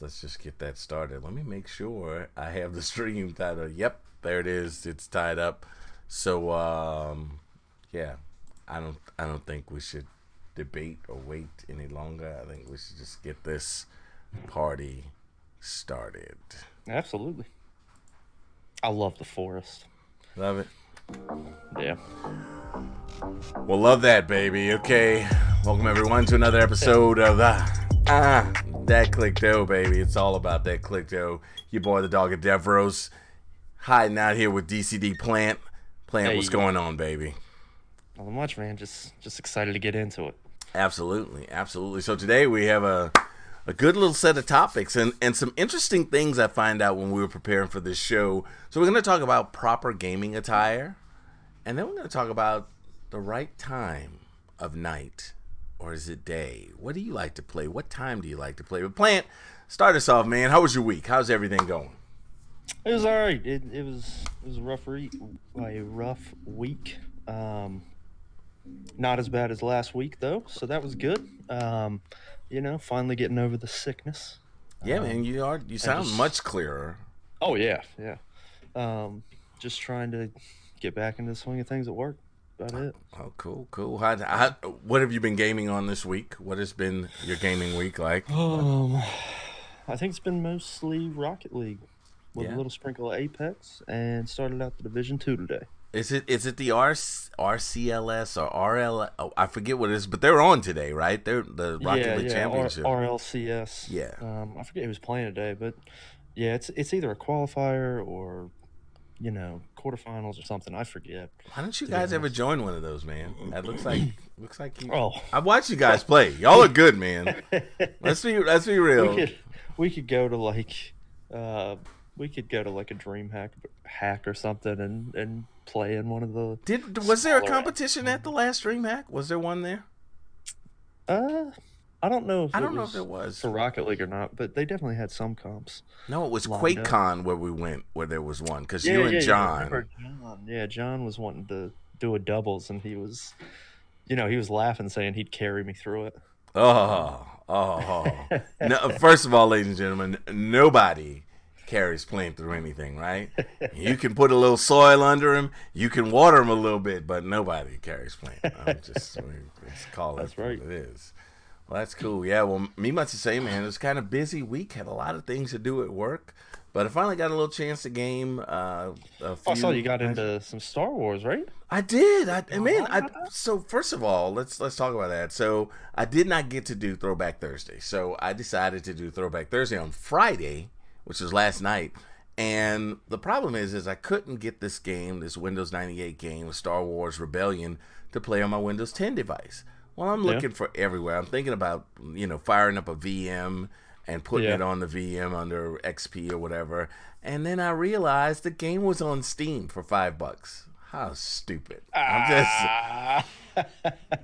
let's just get that started. Let me make sure I have the stream title. Yep, there it is. It's tied up. So yeah, I don't think we should debate or wait any longer. I think we should just get this party started. Absolutely. I love the forest. Love it. Yeah. Well, love that, baby. Okay. Welcome, everyone, to another episode of That Click Dough, baby. It's all about that Click Dough. Your boy, the dog of Devros, hiding out here with DCD Plant. Plant, what's going on, baby? Not much, man. Just excited to get into it. Absolutely. Absolutely. So today we have a good little set of topics and some interesting things I find out when we were preparing for this show. So we're going to talk about proper gaming attire, and then we're going to talk about the right time of night, or is it day? What do you like to play? What time do you like to play? But Plant, start us off, man. How was your week? How's everything going? It was all right. It was a rough week. Not as bad as last week though, so that was good. You know, finally getting over the sickness. Yeah, man, you sound much clearer. Oh yeah. Just trying to get back into the swing of things at work. About it. Oh, cool. What have you been gaming on this week? What has been your gaming week like? I think it's been mostly Rocket League with a little sprinkle of Apex, and started out the Division 2 today. Is it the RCLS or RL? Oh, I forget what it is, but they're on today, right? They're the Rocket League Championship. RLCS. Yeah. I forget who was playing today, but yeah, it's either a qualifier or quarterfinals or something. I forget. Why don't you guys ever join one of those, man? That looks like you. Oh, I watch you guys play. Y'all are good, man. Let's be real. We could go to like a Dream Hack or something and play in one of the. Was there a competition at the last Dream Hack? Was there one there? I don't know if it was for Rocket League or not, but they definitely had some comps. No, it was QuakeCon where we went, where there was one because John. Yeah, John was wanting to do a doubles, and he was laughing, saying he'd carry me through it. Oh. No, first of all, ladies and gentlemen, nobody carries Plant through anything, right? You can put a little soil under him, you can water him a little bit, but nobody carries Plant. Just call it right. What it is. Well, that's cool. Yeah, well, me much the same, man. It was kind of busy week. Had a lot of things to do at work, but I finally got a little chance to game. I saw you got into some Star Wars, right? I did. So first of all, let's talk about that. So I did not get to do Throwback Thursday, so I decided to do Throwback Thursday on Friday, which was last night. And the problem is I couldn't get this game, this Windows 98 game, Star Wars Rebellion, to play on my Windows 10 device. Well, I'm looking for everywhere. I'm thinking about, firing up a VM and putting it on the VM under XP or whatever. And then I realized the game was on Steam for $5. How stupid.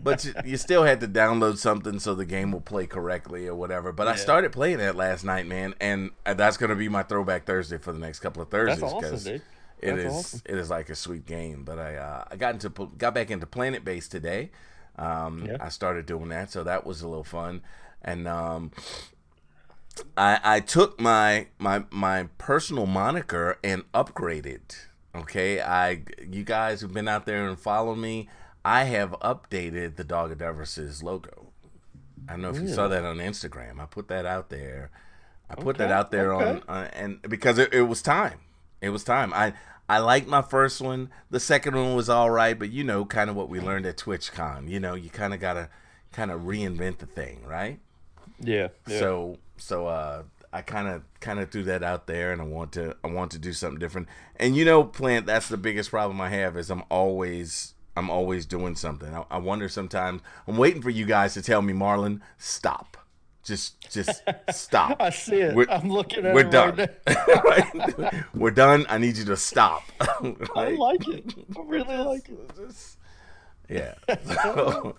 But you still had to download something so the game will play correctly or whatever. But I started playing that last night, man. And that's going to be my Throwback Thursday for the next couple of Thursdays. That's awesome, dude. It is like a sweet game. But I got back into Planet Base today. I started doing that, so that was a little fun. And I took my personal moniker and upgraded. Okay, you guys who've been out there and follow me, I have updated the Dog of Devers' logo. I don't know if you saw that on Instagram. I put that out there. And because it was time. It was time. I liked my first one. The second one was all right, but kind of what we learned at TwitchCon. You kind of gotta reinvent the thing, right? Yeah. So I kind of threw that out there, and I want to do something different. And Plant, that's the biggest problem I have is I'm always doing something. I wonder sometimes. I'm waiting for you guys to tell me, Marlon, stop. Just stop. I see it. I'm looking at it. We're done. Right? Right? We're done. I need you to stop. Right? I like it. I really like it. Yeah. So,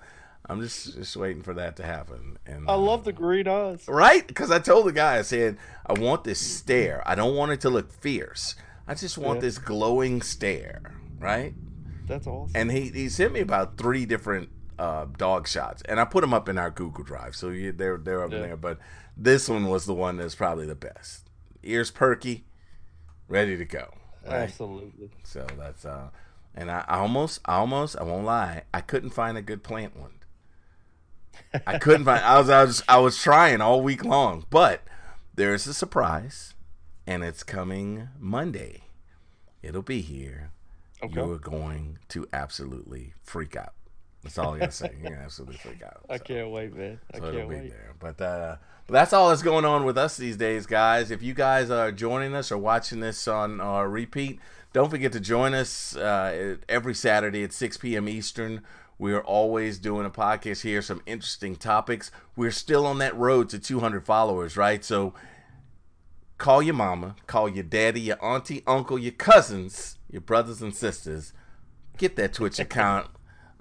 I'm just waiting for that to happen. And I love the green eyes. Right? Because I told the guy, I said, I want this stare. I don't want it to look fierce. I just want this glowing stare. Right? That's awesome. And he sent me about 3 different dog shots, and I put them up in our Google Drive, so they're up there. But this one was the one that's probably the best. Ears perky, ready to go. Right? Absolutely. So that's and I won't lie, I couldn't find a good plant one. I couldn't find. I was trying all week long, but there is a surprise, and it's coming Monday. It'll be here. Okay. You are going to absolutely freak out. That's all I gotta say. You're gonna absolutely freak out. So. I can't wait, man. I can't wait. But that's all that's going on with us these days, guys. If you guys are joining us or watching this on our repeat, don't forget to join us every Saturday at 6 p.m. Eastern. We are always doing a podcast here, some interesting topics. We're still on that road to 200 followers, right? So call your mama, call your daddy, your auntie, uncle, your cousins, your brothers and sisters. Get that Twitch account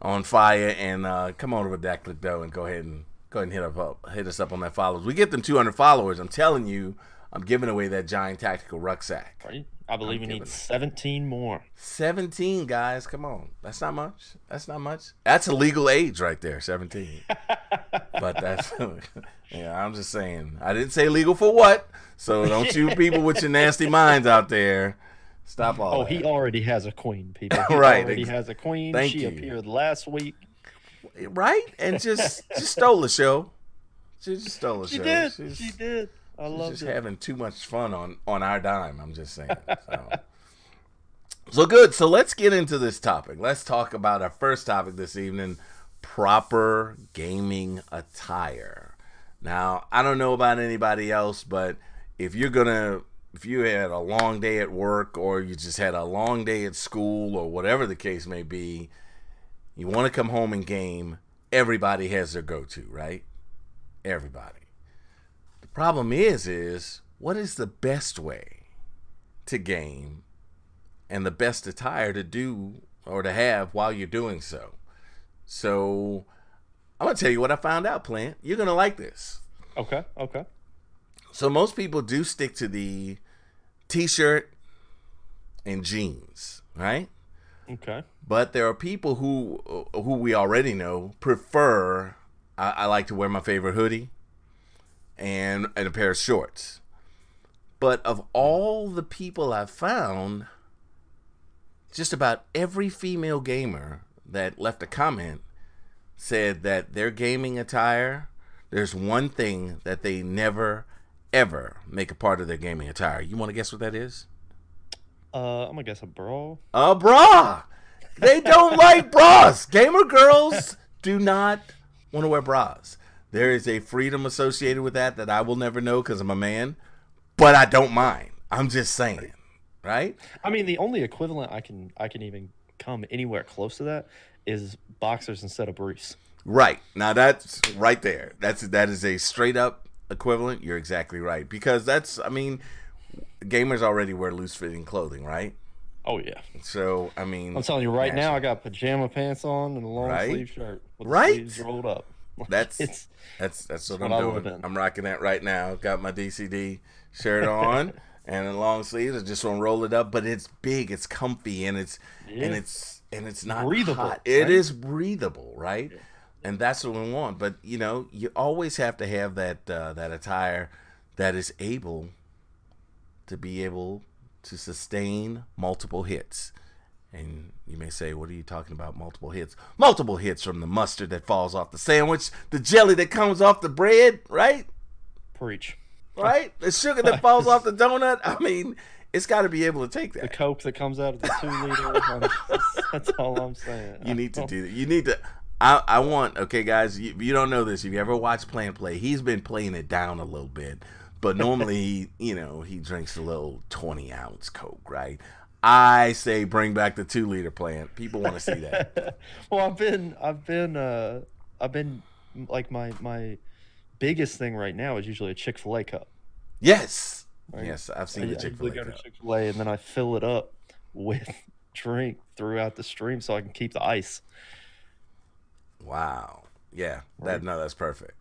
on fire and come on over to that click though and go ahead and hit us up on that followers. We get them 200 followers. I'm telling you, I'm giving away that giant tactical rucksack. Right. I believe we need 17 more. 17, guys. Come on. That's not much. That's a legal age right there, 17. But that's yeah, I'm just saying. I didn't say legal for what. So don't you people with your nasty minds out there stop all that. He already has a queen, people. Right. He already has a queen. She appeared last week. Right? And just stole the show. She just stole the show. She did. I love just it. Having too much fun on our dime. I'm just saying. So good. So let's get into this topic. Let's talk about our first topic this evening: proper gaming attire. Now, I don't know about anybody else, but if you had a long day at work or you just had a long day at school or whatever the case may be, you want to come home and game. Everybody has their go-to, right? Everybody. Problem is what is the best way to game and the best attire to do or to have while you're doing so? So I'm going to tell you what I found out, Plant. You're going to like this. Okay. So most people do stick to the T-shirt and jeans, right? Okay. But there are people who we already know prefer, I like to wear my favorite hoodie. And a pair of shorts. But of all the people I've found, just about every female gamer that left a comment said that their gaming attire, there's one thing that they never, ever make a part of their gaming attire. You want to guess what that is? I'm going to guess a bra. A bra! They don't like bras! Gamer girls do not want to wear bras. There is a freedom associated with that I will never know because I'm a man, but I don't mind. I'm just saying, right? I mean, the only equivalent I can even come anywhere close to that is boxers instead of briefs. Right. Now that's right there. That is a straight up equivalent. You're exactly right because gamers already wear loose fitting clothing, right? Oh yeah. So I'm telling you right now, I got pajama pants on and a long sleeve shirt with the sleeves rolled up. That's what I'm doing. I'm rocking that right now. Got my DCD shirt on and the long sleeves. I just want to roll it up, but it's big, it's comfy, and it's not breathable. Hot. It is breathable, right? Yeah. And that's what we want. But you always have to have that attire that is able to sustain multiple hits. And you may say, what are you talking about, multiple hits? Multiple hits from the mustard that falls off the sandwich, the jelly that comes off the bread, right? Preach. Right? The sugar that falls off the donut. It's got to be able to take that. The Coke that comes out of the 2-liter. That's all I'm saying. You need to do that. You need to. Okay, guys, you don't know this. If you ever watch Plant play, he's been playing it down a little bit. But normally, he drinks a little 20-ounce Coke, right? I say bring back the 2-liter plant. People want to see that. Well, I've been like my biggest thing right now is usually a Chick-fil-A cup. Yes. Right? Yes, I've seen the Chick-fil-A cup. I go to Chick-fil-A and then I fill it up with drink throughout the stream so I can keep the ice. Wow. Yeah. Right. That's perfect.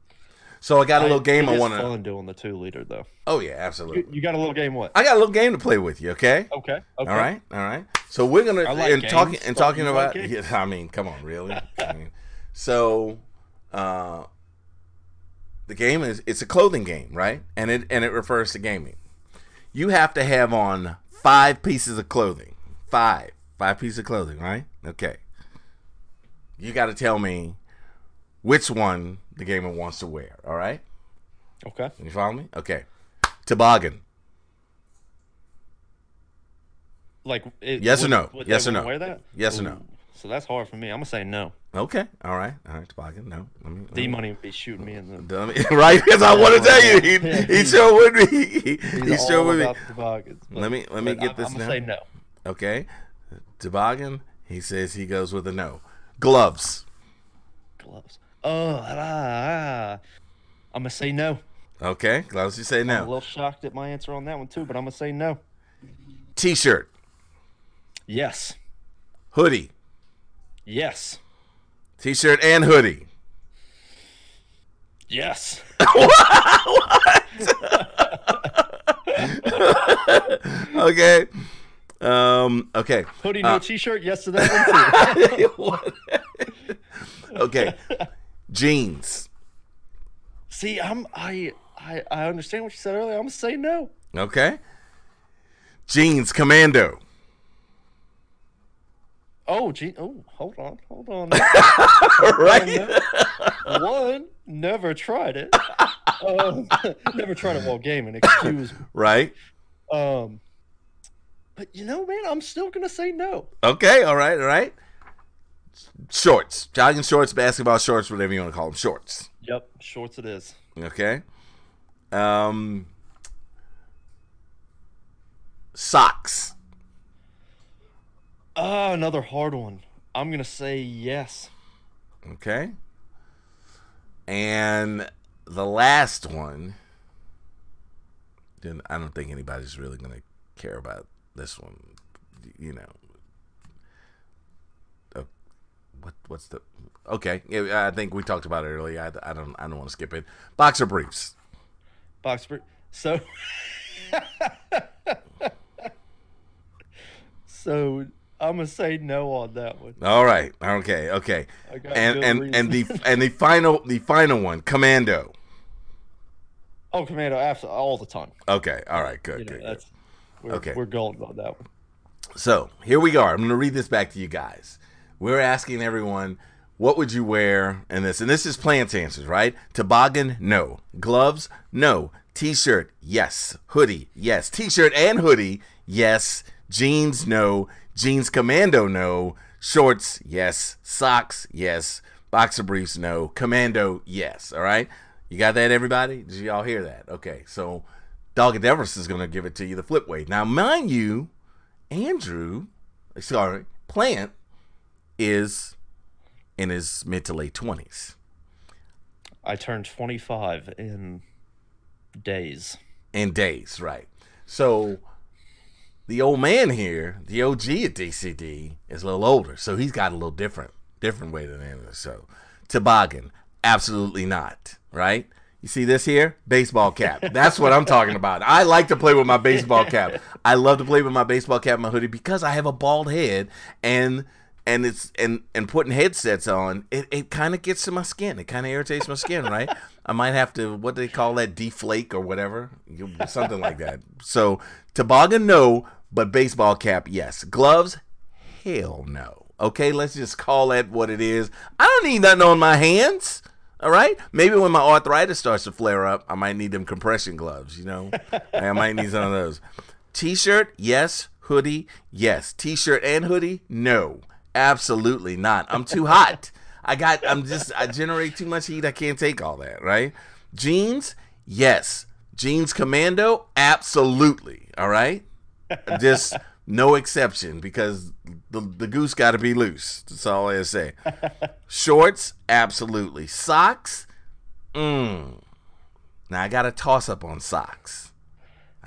So I got a little game I want to. It's fun doing the 2-liter though. Oh yeah, absolutely. You got a little game what? I got a little game to play with you. Okay. All right. So we're gonna talking about. Like yeah, come on, really. So the game is, it's a clothing game, right? And it refers to gaming. You have to have on 5 pieces of clothing. Five pieces of clothing, right? Okay. You got to tell me which one the gamer wants to wear, all right? Okay. You follow me? Okay. Toboggan. Like, yes or no? Yes or no? Wear that? Yes or no? So that's hard for me. I'm gonna say no. Okay. All right. All right. Toboggan. No. D Money would be shooting me in the right, because I want to tell you, he sure would be. He sure would be. Let me get this now. I'm gonna say no. Okay. Toboggan. He says he goes with a no. Gloves. Gloves. I'm gonna say no. Okay. Gloves. You say no. I'm a little shocked at my answer on that one too, but I'm gonna say no. T-shirt. Yes. Hoodie. Yes. T-shirt and hoodie. Yes. What? Okay. Okay. Hoodie, no T-shirt. Yes to that one too. Okay. Jeans. See, I understand what you said earlier. I'm gonna say no. Okay. Jeans, commando. Oh, hold on. Right? One, never tried it. Never tried it while gaming. Excuse me. Right. But you know, man, I'm still gonna say no. Okay. All right. Shorts, jogging shorts, basketball shorts, whatever you want to call them, shorts. Yep, shorts it is. Okay. Socks. Another hard one. I'm going to say yes. Okay. And the last one, I don't think anybody's really going to care about this one. You know. What's the... Okay. I think we talked about it earlier. I don't want to skip it. Boxer briefs. Boxer briefs. So... So I'm gonna say no on that one. All right. Okay. And the final one, commando. Oh, commando, absolutely, all the time. Okay. All right. Good. That's, we're going on that one. So here we are. I'm gonna read this back to you guys. We're asking everyone, what would you wear in this? And this is Plant's answers, right? Toboggan, no. Gloves, no. T-shirt, yes. Hoodie, yes. T-shirt and hoodie, yes. Jeans, no. Jeans commando, no. Shorts, yes. Socks, yes. Boxer briefs, no. Commando, yes. All right? You got that, everybody? Did y'all hear that? Okay, so Dog and Devros is going to give it to you the flip way. Now, mind you, Plant is in his mid to late 20s. I turned 25 in days. In days, right. So... the old man here, the OG at DCD, is a little older, so he's got a little different way than Andrew. So, toboggan, absolutely not, right? You see this here? Baseball cap. That's what I'm talking about. I like to play with my baseball cap. I love to play with my baseball cap and my hoodie because I have a bald head, and putting headsets on, it kind of gets to my skin. It kind of irritates my skin, right? I might have to, what do they call that, deflake or whatever? Something like that. So, toboggan, no, but baseball cap, yes. Gloves, hell no. Okay, let's just call that what it is. I don't need nothing on my hands, all right? Maybe when my arthritis starts to flare up, I might need them compression gloves, you know? I might need some of those. T-shirt, yes. Hoodie, yes. T-shirt and hoodie, no. Absolutely not. I'm too hot. I generate too much heat. I can't take all that, right? Jeans, yes. Jeans commando, absolutely. All right? Just no exception because the goose got to be loose. That's all I say. Shorts, absolutely. Socks, Now, I got a toss-up on socks.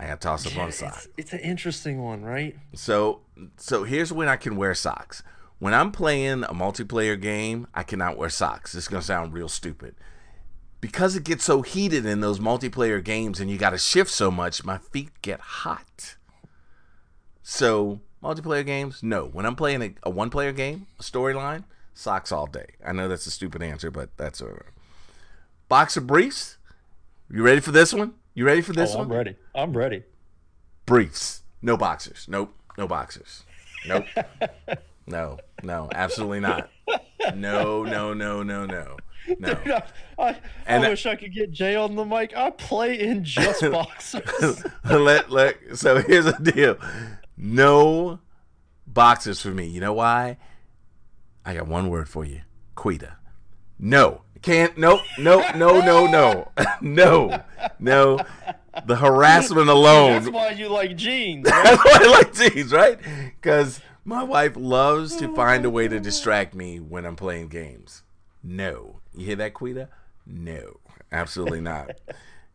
It's an interesting one, right? So here's when I can wear socks. When I'm playing a multiplayer game, I cannot wear socks. This is going to sound real stupid. Because it gets so heated in those multiplayer games and you got to shift so much, my feet get hot. So multiplayer games, no. When I'm playing a one-player game, a storyline, socks all day. I know that's a stupid answer, but that's all right. Boxer briefs. You ready for this one? I'm ready. Briefs. No boxers. Nope. No boxers. Nope. No. Absolutely not. No. Dude, I wish I could get Jay on the mic. I play in just boxers. So here's the deal. No boxers for me. You know why? I got one word for you. Quita. No. Can't. No. The harassment alone. That's why you like jeans. Right? That's why I like jeans, right? Because my wife loves to find a way to distract me when I'm playing games. No. You hear that, Quita? No. Absolutely not.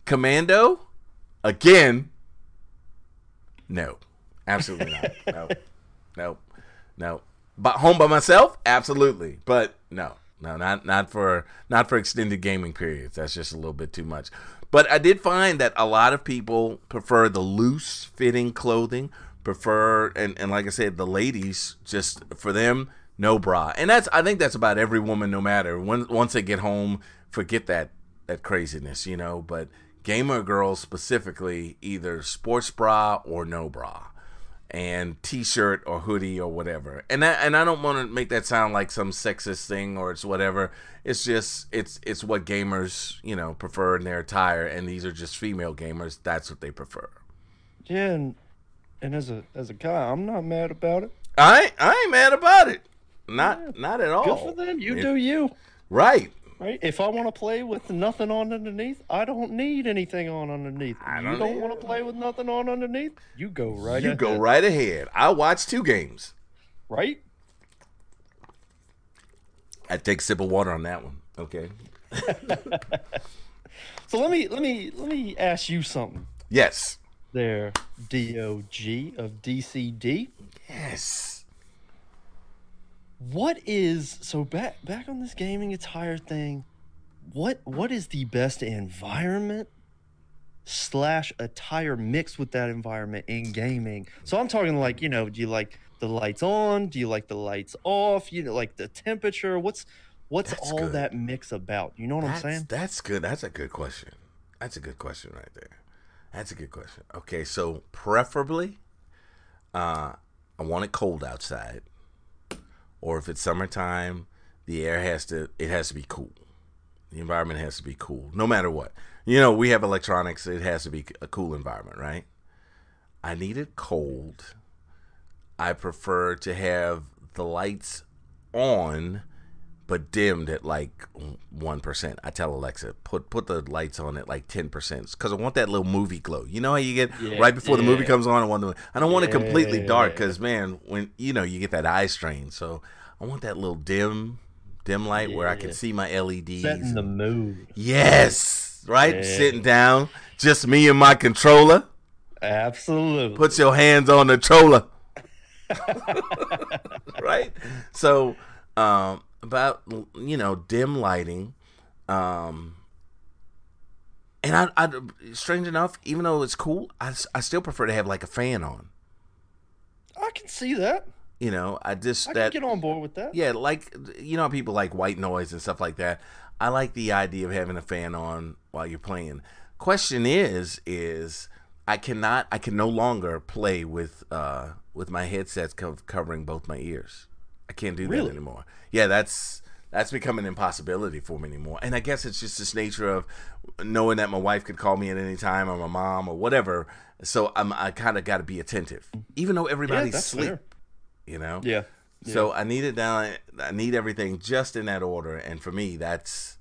Commando? Again? No. Absolutely not. No. But home by myself? Absolutely. But no, not for extended gaming periods. That's just a little bit too much. But I did find that a lot of people prefer the loose fitting clothing, and like I said, the ladies, just for them, no bra. And I think that's about every woman, no matter. Once they get home, forget that craziness, you know. But gamer girls specifically, either sports bra or no bra, and t-shirt or hoodie or whatever. And I don't want to make that sound like some sexist thing or it's whatever. It's just it's what gamers, you know, prefer in their attire, and these are just female gamers. That's what they prefer. Yeah, and as a guy, I'm not mad about it. I ain't mad about it. Not at all. Good for them. Do you. Right. If I want to play with nothing on underneath, I don't need anything on underneath. You don't want to play with nothing on underneath? You go right ahead. I watch two games. Right? I take a sip of water on that one. Okay. So let me ask you something. Yes. There, DOG of DCD. Yes. Back on this gaming attire thing, what is the best environment / attire mixed with that environment in gaming? So I'm talking like, you know, do you like the lights on? Do you like the lights off? You know, like the temperature? That mix about? You know what I'm saying? That's good. That's a good question. That's a good question right there. Okay, so preferably, I want it cold outside. Or if it's summertime, the air has to be cool. The environment has to be cool, no matter what. You know, we have electronics. It has to be a cool environment, right? I need it cold. I prefer to have the lights on, but dimmed at like 1%. I tell Alexa, put the lights on at like 10%, because I want that little movie glow. You know how you get right before the movie comes on? I don't want it completely dark, because man, when you know, you get that eye strain. So I want that little dim light where I can see my LEDs. Setting the mood. Yes, right. Yeah. Sitting down, just me and my controller. Absolutely. Put your hands on the controller. Right. So. About, you know, dim lighting, and I strange enough, even though it's cool, I still prefer to have like a fan on. I can see that. You know, I can get on board with that. Yeah, like, you know, people like white noise and stuff like that. I like the idea of having a fan on while you're playing. Question is I can no longer play with my headsets covering both my ears. I can't do that anymore. Yeah, that's become an impossibility for me anymore. And I guess it's just this nature of knowing that my wife could call me at any time, or my mom, or whatever. So I kind of got to be attentive, even though everybody's asleep. Fair. You know. Yeah. So I need it down. I need everything just in that order. And for me, that's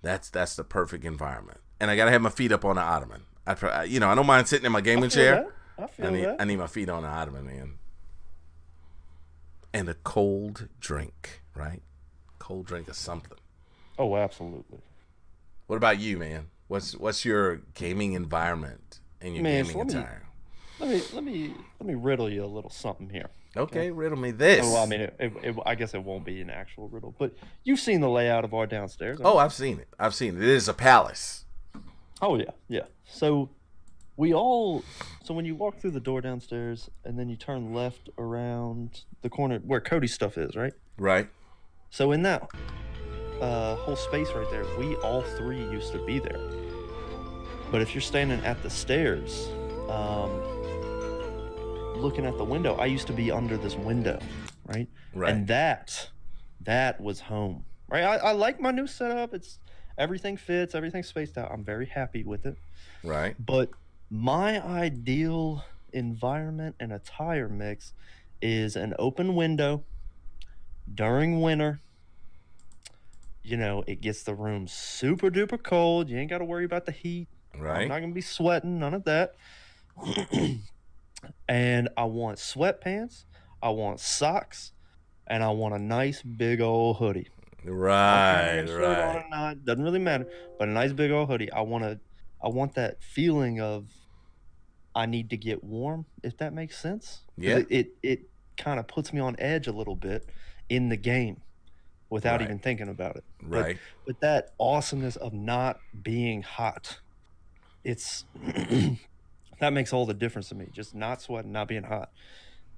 the perfect environment. And I gotta have my feet up on an ottoman. I don't mind sitting in my gaming chair. I need my feet on an ottoman, man. And a cold drink, right? Cold drink or something. Oh, absolutely. What about you, man? What's your gaming environment and your gaming attire? Let me riddle you a little something here. Okay? Riddle me this. Oh, well, I mean, I guess it won't be an actual riddle, but you've seen the layout of our downstairs. Oh, you? I've seen it. It is a palace. Oh yeah. So when you walk through the door downstairs and then you turn left around the corner where Cody's stuff is, right? Right. So in that whole space right there, we all three used to be there. But if you're standing at the stairs, looking at the window, I used to be under this window, right? Right. And that was home, right? I like my new setup. It's everything fits, everything's spaced out. I'm very happy with it. Right. But my ideal environment and attire mix is an open window during winter. You know, it gets the room super duper cold. You ain't got to worry about the heat. Right. I'm not going to be sweating, none of that. And I want sweatpants, I want socks, and I want a nice big old hoodie. Right, right. Not, doesn't really matter, but a nice big old hoodie. I want that feeling of I need to get warm, if that makes sense. Yeah. It kind of puts me on edge a little bit in the game without even thinking about it. Right. But that awesomeness of not being hot, it's that makes all the difference to me. Just not sweating, not being hot.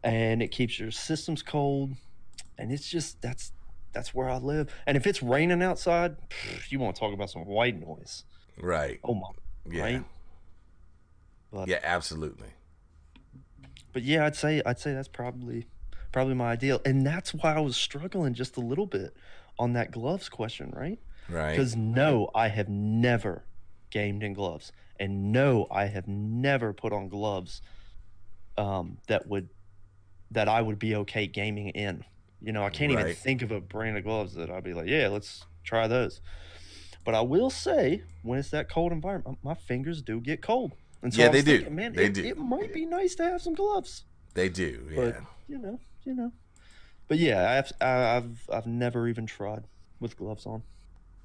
And it keeps your systems cold. And it's just, that's where I live. And if it's raining outside, you want to talk about some white noise. Right. Oh, my. Yeah. Right? But, yeah, absolutely. But yeah, I'd say that's probably my ideal. And that's why I was struggling just a little bit on that gloves question, right? Right. Because no, I have never gamed in gloves. And no, I have never put on gloves that I would be okay gaming in. You know, I can't even think of a brand of gloves that I'd be like, yeah, let's try those. But I will say, when it's that cold environment, my fingers do get cold. And so yeah, they thinking, do. Man, they do. It might be nice to have some gloves. They do. Yeah. But, you know. But yeah, I've never even tried with gloves on.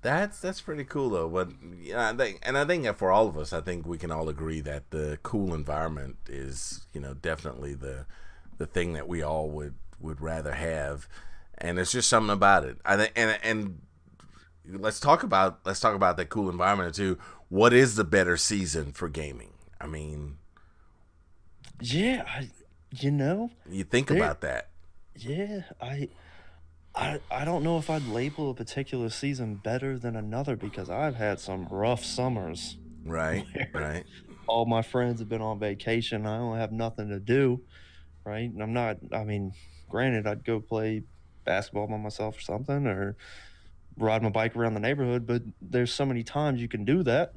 That's pretty cool though. But yeah, I think that for all of us, I think we can all agree that the cool environment is, you know, definitely the thing that we all would rather have, and it's just something about it. I think, and let's talk about that cool environment too. What is the better season for gaming? I mean, yeah, you know, you think about that. Yeah, I don't know if I'd label a particular season better than another, because I've had some rough summers. Right, right. All my friends have been on vacation. I don't have nothing to do, right? And I'm not, I mean, granted, I'd go play basketball by myself or something, or ride my bike around the neighborhood, but there's so many times you can do that.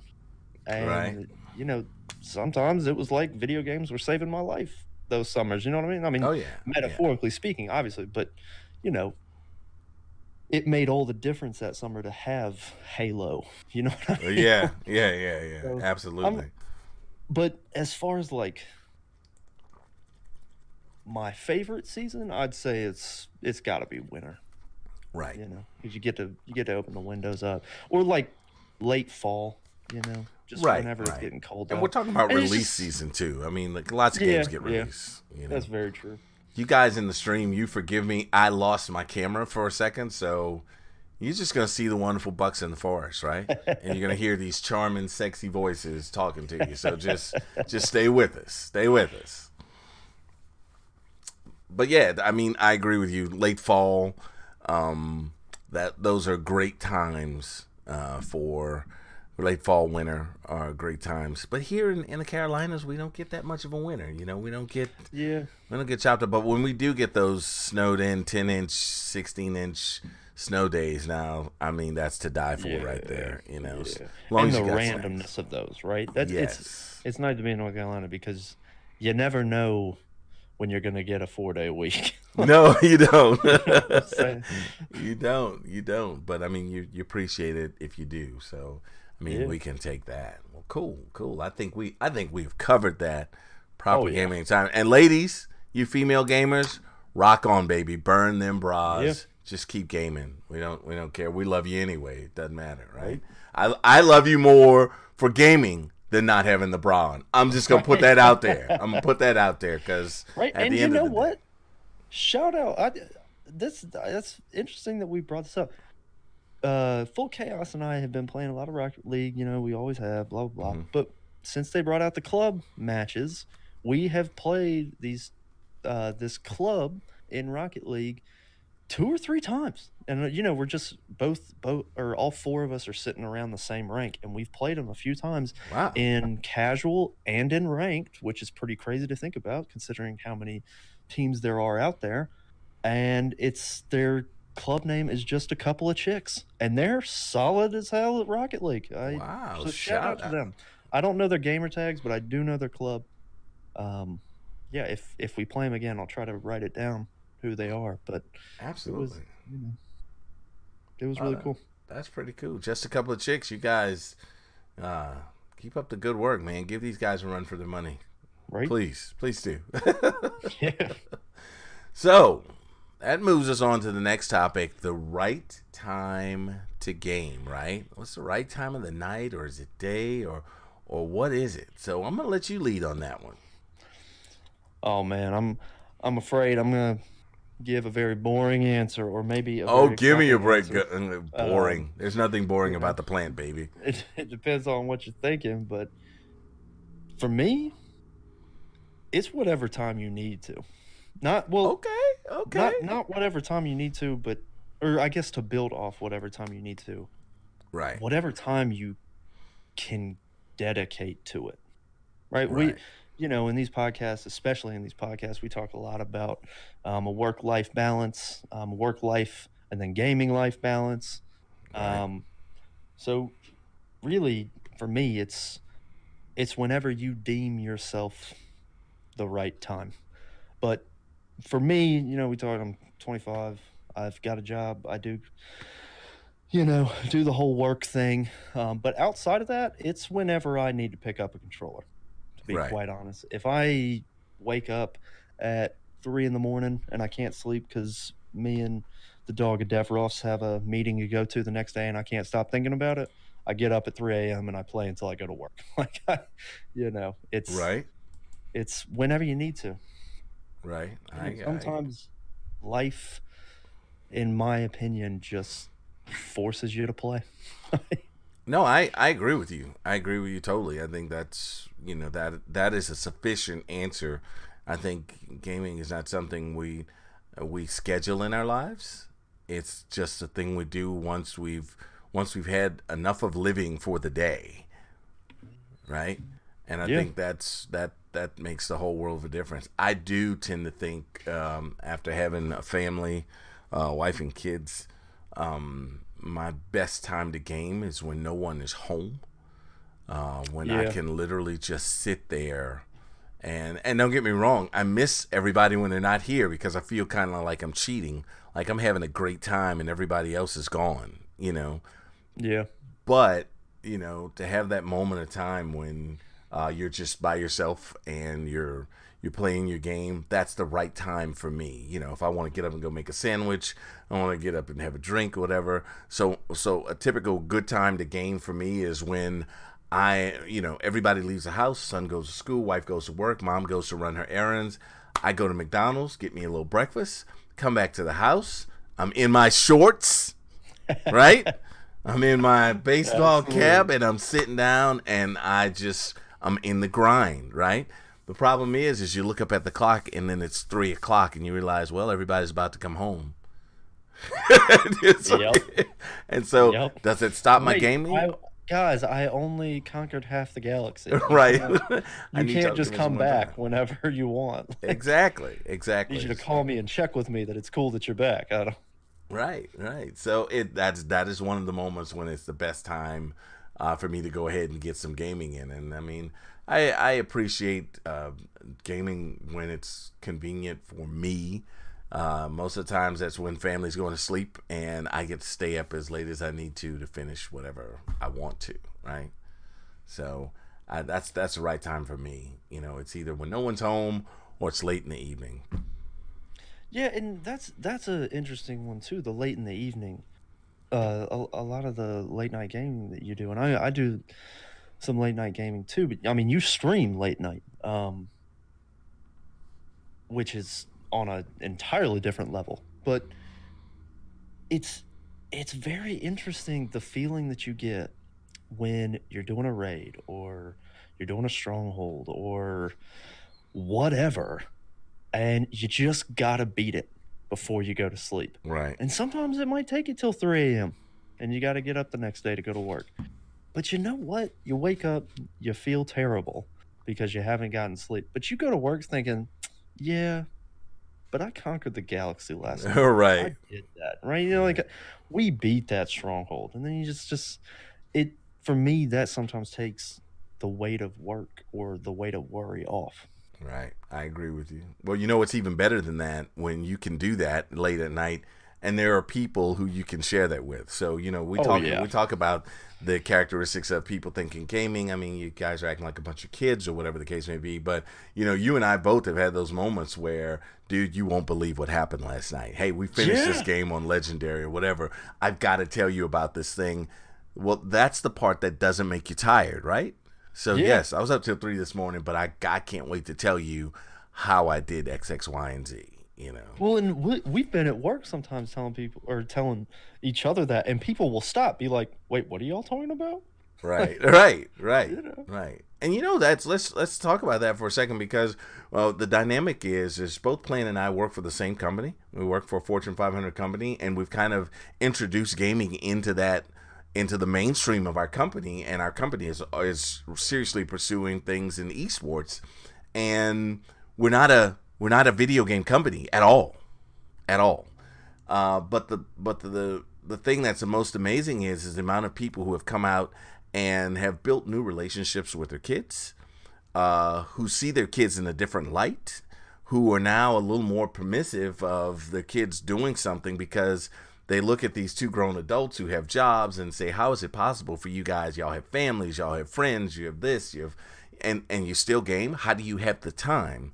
And, right. You know, sometimes it was like video games were saving my life those summers. You know what I mean? I mean, oh, yeah. Metaphorically speaking, obviously, but, you know, it made all the difference that summer to have Halo. You know what I mean? Yeah. So, absolutely. But as far as like my favorite season, I'd say it's got to be winter. Right. You know, because you get to open the windows up, or like late fall. You know, just whenever it's getting cold. And we're talking about release season too. I mean, like lots of games get released. Yeah. You know? That's very true. You guys in the stream, you forgive me. I lost my camera for a second, so you're just going to see the wonderful bucks in the forest, right? And you're going to hear these charming, sexy voices talking to you. So just stay with us. Stay with us. But, yeah, I mean, I agree with you. Late fall, those are great times for late fall, winter are great times. But here in the Carolinas, we don't get that much of a winter. You know, we don't get chopped up. But when we do get those snowed in 10-inch, 16-inch snow days, now, I mean, that's to die for right there. You know, and the randomness of those, right? It's nice to be in North Carolina, because you never know when you're going to get a 4-day week. No, you don't. You don't. But I mean, you appreciate it if you do. So. I mean, we can take that. Well, cool. I think we've covered that proper gaming time. And ladies, you female gamers, rock on, baby. Burn them bras. Yeah. Just keep gaming. We don't care. We love you anyway. It doesn't matter, right? I love you more for gaming than not having the bra on. I'm just gonna put that out there. I'm gonna put that out there, because at the end of the day, what? Shout out. That's interesting that we brought this up. Full Chaos and I have been playing a lot of Rocket League. You know, we always have, blah, blah, blah. Mm-hmm. But since they brought out the club matches, we have played this club in Rocket League 2 or 3 times. And, you know, we're just both or all 4 of us are sitting around the same rank, and we've played them a few times. Wow. In casual and in ranked, which is pretty crazy to think about considering how many teams there are out there. And it's their club name is just a couple of chicks, and they're solid as hell at Rocket League. Wow. So shout out to them. I don't know their gamer tags, but I do know their club. Yeah, if we play them again, I'll try to write it down who they are. But absolutely, it was, you know, it was really cool. That's pretty cool. Just a couple of chicks. You guys, keep up the good work, man. Give these guys a run for their money, right? Please do. Yeah. So that moves us on to the next topic: the right time to game. Right? What's the right time of the night, or is it day, or what is it? So I'm gonna let you lead on that one. Oh man, I'm afraid I'm gonna give a very boring answer, or maybe a give me a break. Boring. There's nothing boring about the plant, baby. It depends on what you're thinking, but for me, it's whatever time you need to. Okay. Not whatever time you need to, but or I guess to build off whatever time you need to. Right. Whatever time you can dedicate to it. Right. You know, in these podcasts, especially in these podcasts, we talk a lot about a work-life balance, work-life and then gaming-life balance. Right. So really, for me, it's whenever you deem yourself the right time. But for me, you know, we talk, I'm 25. I've got a job. I do, you know, do the whole work thing. But outside of that, it's whenever I need to pick up a controller. Be quite honest, if I wake up at 3 a.m. and I can't sleep because me and the dog at Devros have a meeting to go to the next day and I can't stop thinking about it, I get up at 3 a.m. and I play until I go to work. Like, it's right. It's whenever you need to. Right. Sometimes life, in my opinion, just forces you to play. No, I agree with you. I agree with you totally. I think that's, you know, that is a sufficient answer. I think gaming is not something we schedule in our lives. It's just a thing we do once we've had enough of living for the day, right? And I think that makes the whole world of a difference. I do tend to think after having a family, wife and kids, my best time to game is when no one is home. I can literally just sit there and don't get me wrong, I miss everybody when they're not here because I feel kind of like I'm cheating, like I'm having a great time and everybody else is gone, you know? Yeah. But, you know, to have that moment of time when you're just by yourself and you're playing your game, that's the right time for me. You know, if I want to get up and go make a sandwich, I want to get up and have a drink or whatever. So a typical good time to game for me is when I, you know, everybody leaves the house, son goes to school, wife goes to work, mom goes to run her errands. I go to McDonald's, get me a little breakfast, come back to the house. I'm in my shorts, right? I'm in my baseball cap and I'm sitting down and I'm in the grind, right? The problem is you look up at the clock and then it's 3 o'clock and you realize, well, everybody's about to come home. And so does it stop my gaming? Guys, I only conquered half the galaxy. Right. You can't just come back whenever you want. Exactly. You should call me and check with me that it's cool that you're back. I don't. Right. So that is one of the moments when it's the best time for me to go ahead and get some gaming in. And I mean, I appreciate gaming when it's convenient for me. Most of the times that's when family's going to sleep and I get to stay up as late as I need to finish whatever I want to, right? So that's the right time for me. You know, it's either when no one's home or it's late in the evening. Yeah, and that's an interesting one too, the late in the evening. A lot of the late night gaming that you do, and I do some late night gaming too, but I mean, you stream late night, which is on an entirely different level, but it's very interesting the feeling that you get when you're doing a raid or you're doing a stronghold or whatever, and you just gotta beat it. before you go to sleep. Right. And sometimes it might take you till 3 a.m. and you got to get up the next day to go to work. But you know what? You wake up, you feel terrible because you haven't gotten sleep. But you go to work thinking, yeah, but I conquered the galaxy last night. Right. I did that. Right. You know, like we beat that stronghold. And then you just it, for me, that sometimes takes the weight of work or the weight of worry off. Right. I agree with you. Well, you know what's even better than that? When you can do that late at night and there are people who you can share that with. So, you know, we talk about the characteristics of people thinking gaming. I mean, you guys are acting like a bunch of kids or whatever the case may be. But, you know, you and I both have had those moments where, dude, you won't believe what happened last night. Hey, we finished this game on Legendary or whatever. I've got to tell you about this thing. Well, that's the part that doesn't make you tired, right? So, yes, I was up till 3 this morning, but I can't wait to tell you how I did X, X, Y, and Z, you know. Well, and we've been at work sometimes telling people or telling each other that, and people will stop, be like, wait, what are y'all talking about? Right, right, you know? Right. And, you know, that's let's talk about that for a second because, well, the dynamic is both Plan and I work for the same company. We work for a Fortune 500 company, and we've kind of introduced gaming into that, into the mainstream of our company, and our company is seriously pursuing things in esports, and we're not a video game company at all. But the thing that's the most amazing is the amount of people who have come out and have built new relationships with their kids, who see their kids in a different light, who are now a little more permissive of their kids doing something because they look at these two grown adults who have jobs and say, how is it possible for you guys? Y'all have families, y'all have friends, you have this, you have, and you still game. How do you have the time?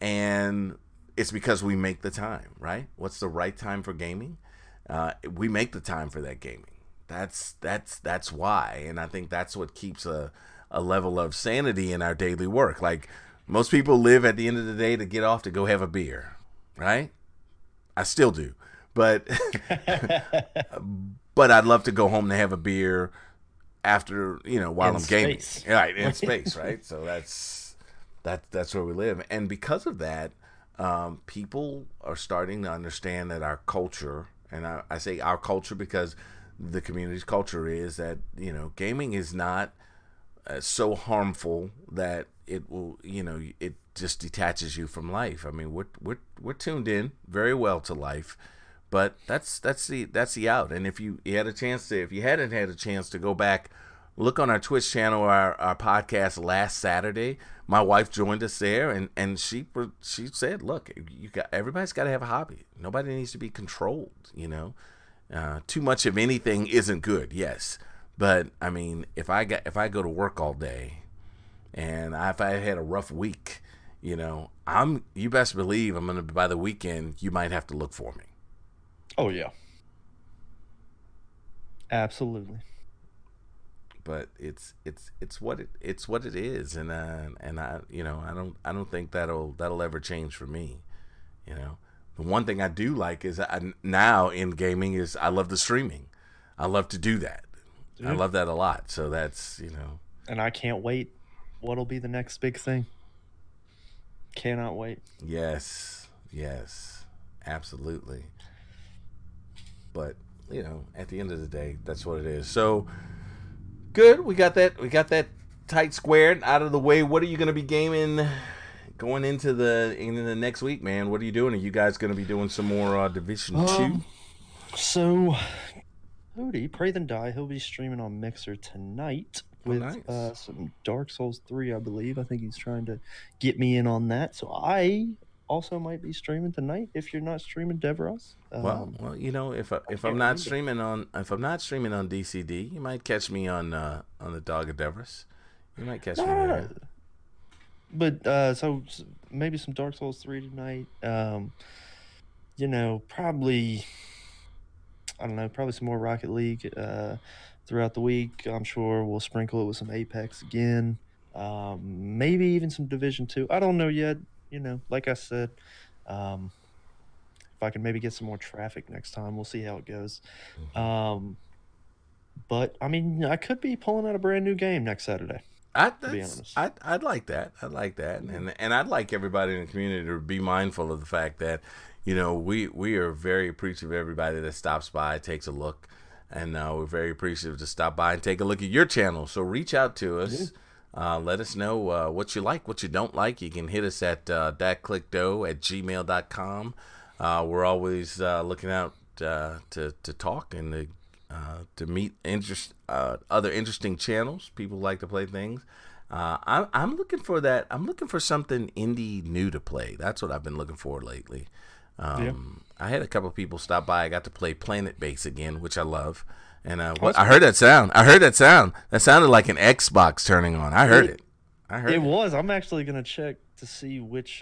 And it's because we make the time, right? What's the right time for gaming? We make the time for that gaming. That's why. And I think that's what keeps a level of sanity in our daily work. Like most people live at the end of the day to get off to go have a beer, right? I still do. But I'd love to go home to have a beer after, you know, while I'm gaming. Right, in space, right? So that's where we live. And because of that, people are starting to understand that our culture, and I say our culture because the community's culture is that, you know, gaming is not so harmful that it will, you know, it just detaches you from life. I mean, we're tuned in very well to life. But that's the out. And if you hadn't had a chance to go back, look on our Twitch channel, our podcast last Saturday. My wife joined us there, and she said, "Look, everybody's got to have a hobby. Nobody needs to be controlled. You know, too much of anything isn't good. Yes, but I mean, if I go to work all day, and if I had a rough week, you know, you best believe I'm gonna by the weekend you might have to look for me." Oh, yeah. Absolutely. But it's what it is. And I, you know, I don't think that'll ever change for me. You know, the one thing I do like is now in gaming is I love the streaming. I love to do that. Dude. I love that a lot. So that's, you know. And I can't wait. What'll be the next big thing? Cannot wait. Yes. Absolutely. But, you know, at the end of the day, that's what it is. So, good. We got that tight squared out of the way. What are you going to be gaming going into the next week, man? What are you doing? Are you guys going to be doing some more Division 2? So, Cody, Pray Then Die, he'll be streaming on Mixer tonight with some Dark Souls 3, I believe. I think he's trying to get me in on that. So, I also might be streaming tonight if you're not streaming Devros. Well, you know, if I'm not streaming on DCD, you might catch me on the Dog of Devros. You might catch me there. But so maybe some Dark Souls 3 tonight. You know, probably some more Rocket League throughout the week. I'm sure we'll sprinkle it with some Apex again. Maybe even some Division 2. I don't know yet. You know, like I said, if I can maybe get some more traffic next time, we'll see how it goes. But I mean, I could be pulling out a brand new game next Saturday. I'd like that, and I'd like everybody in the community to be mindful of the fact that, you know, we are very appreciative of everybody that stops by, takes a look, and we're very appreciative to stop by and take a look at your channel. So reach out to us. Let us know what you like, what you don't like. You can hit us at thatclickdo@gmail.com. We're always looking out to talk and to meet other interesting channels. People like to play things. I'm looking for that. I'm looking for something indie new to play. That's what I've been looking for lately. I had a couple of people stop by. I got to play Planet Base again, which I love. And I heard that sound. That sounded like an Xbox turning on. I heard it. Was. I'm actually gonna check to see which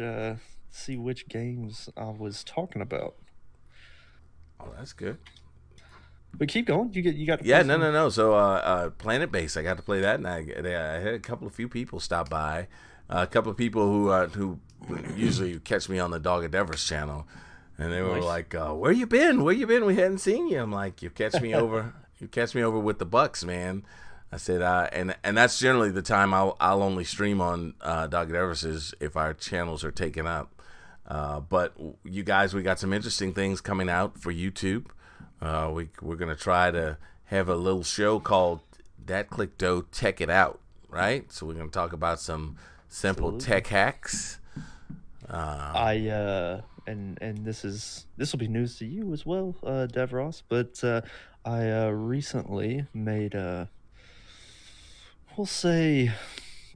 games I was talking about. Oh, that's good. But keep going. You got. Yeah. No. So Planet Base. I got to play that, and I had a few people stop by. A couple of people who usually catch me on the Dog at Devros channel, and they were like, "Where you been? Where you been? We hadn't seen you." I'm like, "You catch me over." You catch me over with the Bucks, man. I said, and that's generally the time I'll only stream on Dog at Devros is if our channels are taken up. But you guys, we got some interesting things coming out for YouTube. We're gonna try to have a little show called That Click Do Tech It Out, right? So we're gonna talk about some simple tech hacks. And this will be news to you as well, Devros. But I recently made a, we'll say,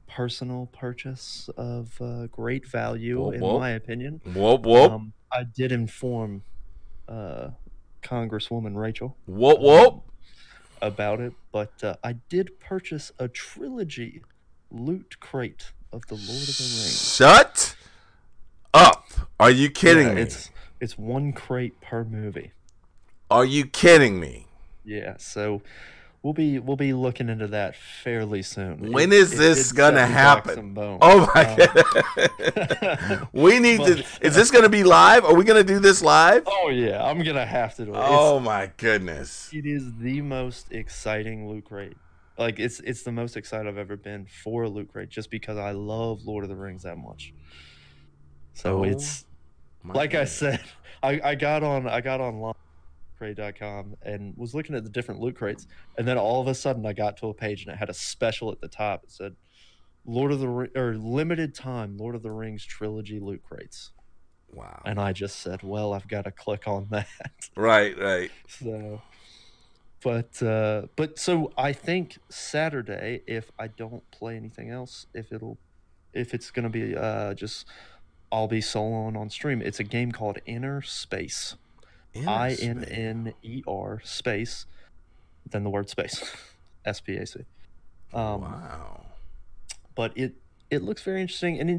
personal purchase of great value, in my opinion. I did inform Congresswoman Rachel about it, but I did purchase a trilogy Loot Crate of the Lord of the Rings. Shut up! Are you kidding me? It's one crate per movie. Are you kidding me? Yeah, so we'll be looking into that fairly soon. When is this gonna happen? Oh my god! We need to. Is this gonna be live? Are we gonna do this live? Oh yeah, I'm gonna have to do it. Oh my goodness! It is the most exciting Loot Crate. Like it's the most excited I've ever been for a Loot Crate, just because I love Lord of the Rings that much. So it's like God. I said, I got on Lootcrate.com and was looking at the different Loot Crates, and then all of a sudden I got to a page and it had a special at the top. It said limited time Lord of the Rings trilogy Loot Crates. Wow. And I just said, well, I've got to click on that. Right. So But so I think Saturday, if I don't play anything else, if it's gonna be just I'll be soloing on stream. It's a game called Inner Space, INNER space, then the word space, SPAC. Wow! But it looks very interesting, and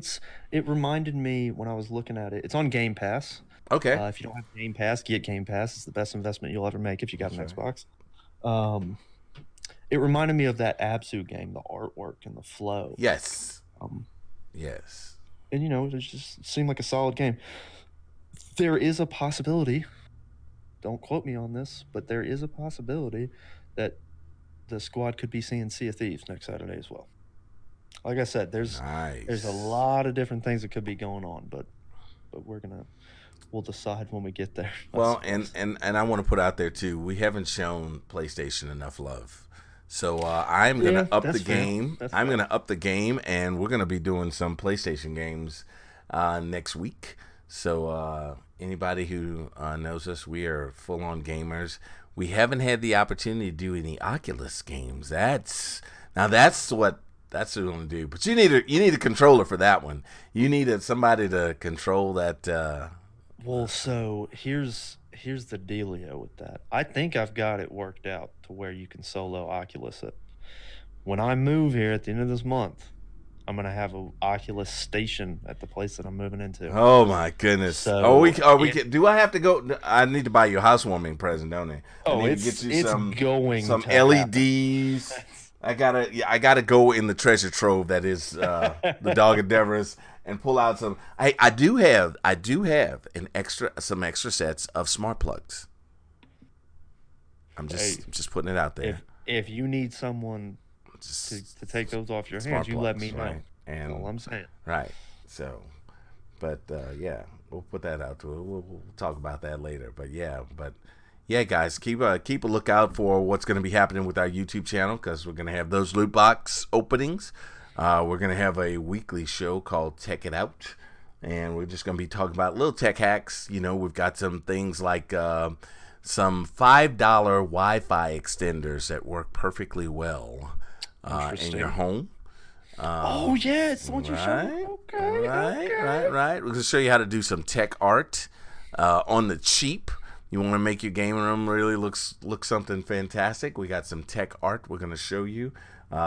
it reminded me when I was looking at it. It's on Game Pass. Okay. If you don't have Game Pass, get Game Pass. It's the best investment you'll ever make if you got an Xbox. It reminded me of that Abzu game, the artwork and the flow. Yes. Yes. And, you know, it just seemed like a solid game. There is a possibility, don't quote me on this, but there is a possibility that the squad could be seeing Sea of Thieves next Saturday as well. Like I said, there's a lot of different things that could be going on, but we'll decide when we get there. Well, and I want to put out there too, we haven't shown PlayStation enough love, so I'm gonna up the game. I'm gonna up the game, and we're gonna be doing some PlayStation games next week. So anybody who knows us, we are full-on gamers. We haven't had the opportunity to do any Oculus games. That's what we're gonna do. But you need a controller for that one. You need somebody to control that. Well, so here's the dealio with that. I think I've got it worked out to where you can solo Oculus it. When I move here at the end of this month, I'm gonna have an Oculus station at the place that I'm moving into. Oh my goodness! So do I have to go? I need to buy you a housewarming present, don't I? It's going to LEDs. I gotta go in the treasure trove that is the Dog at Devros and pull out some. I do have some extra sets of smart plugs. I'm just putting it out there. If you need someone to take those off your hands, you let me know. Right. That's all I'm saying. Right. So, But yeah, we'll put that out to it. We'll talk about that later. But yeah, guys, keep a lookout for what's going to be happening with our YouTube channel, because we're going to have those loot box openings. We're going to have a weekly show called Tech It Out, and we're just going to be talking about little tech hacks. You know, we've got some things like some $5 Wi-Fi extenders that work perfectly well in your home. Oh, yeah, it's what you show. Okay, right. We're going to show you how to do some tech art on the cheap. You want to make your gaming room really look something fantastic. We got some tech art we're going to show you.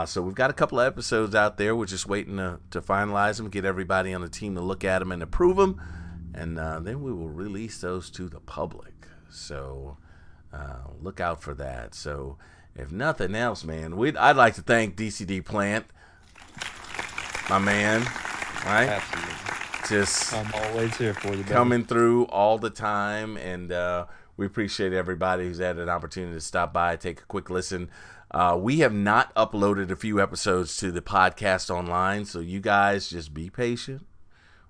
So we've got a couple of episodes out there. We're just waiting to finalize them, get everybody on the team to look at them and approve them, and then we will release those to the public. So look out for that. So if nothing else, man, I'd like to thank DCD Plant, my man. Right? Absolutely. Just I'm always here for you, coming through all the time, and we appreciate everybody who's had an opportunity to stop by, take a quick listen. We have not uploaded a few episodes to the podcast online, so you guys just be patient.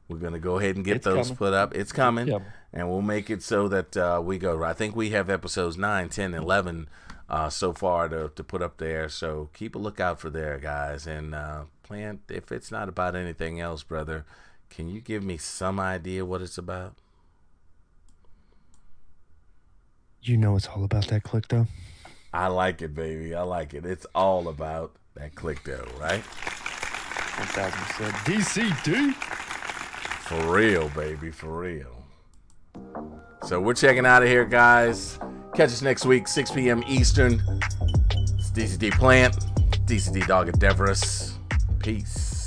We're going to go ahead and get put up. It's coming, and we'll make it so that we go. I think we have episodes 9, 10, 11 so far to put up there, so keep a lookout for there, guys. And Plant, if it's not about anything else, brother, can you give me some idea what it's about? You know it's all about that click, though. I like it, baby. I like it. It's all about that click, though, right? 1,000%. DCD. For real, baby. For real. So we're checking out of here, guys. Catch us next week, 6 p.m. Eastern. It's DCD Plant, DCD Dog at Devros. Peace.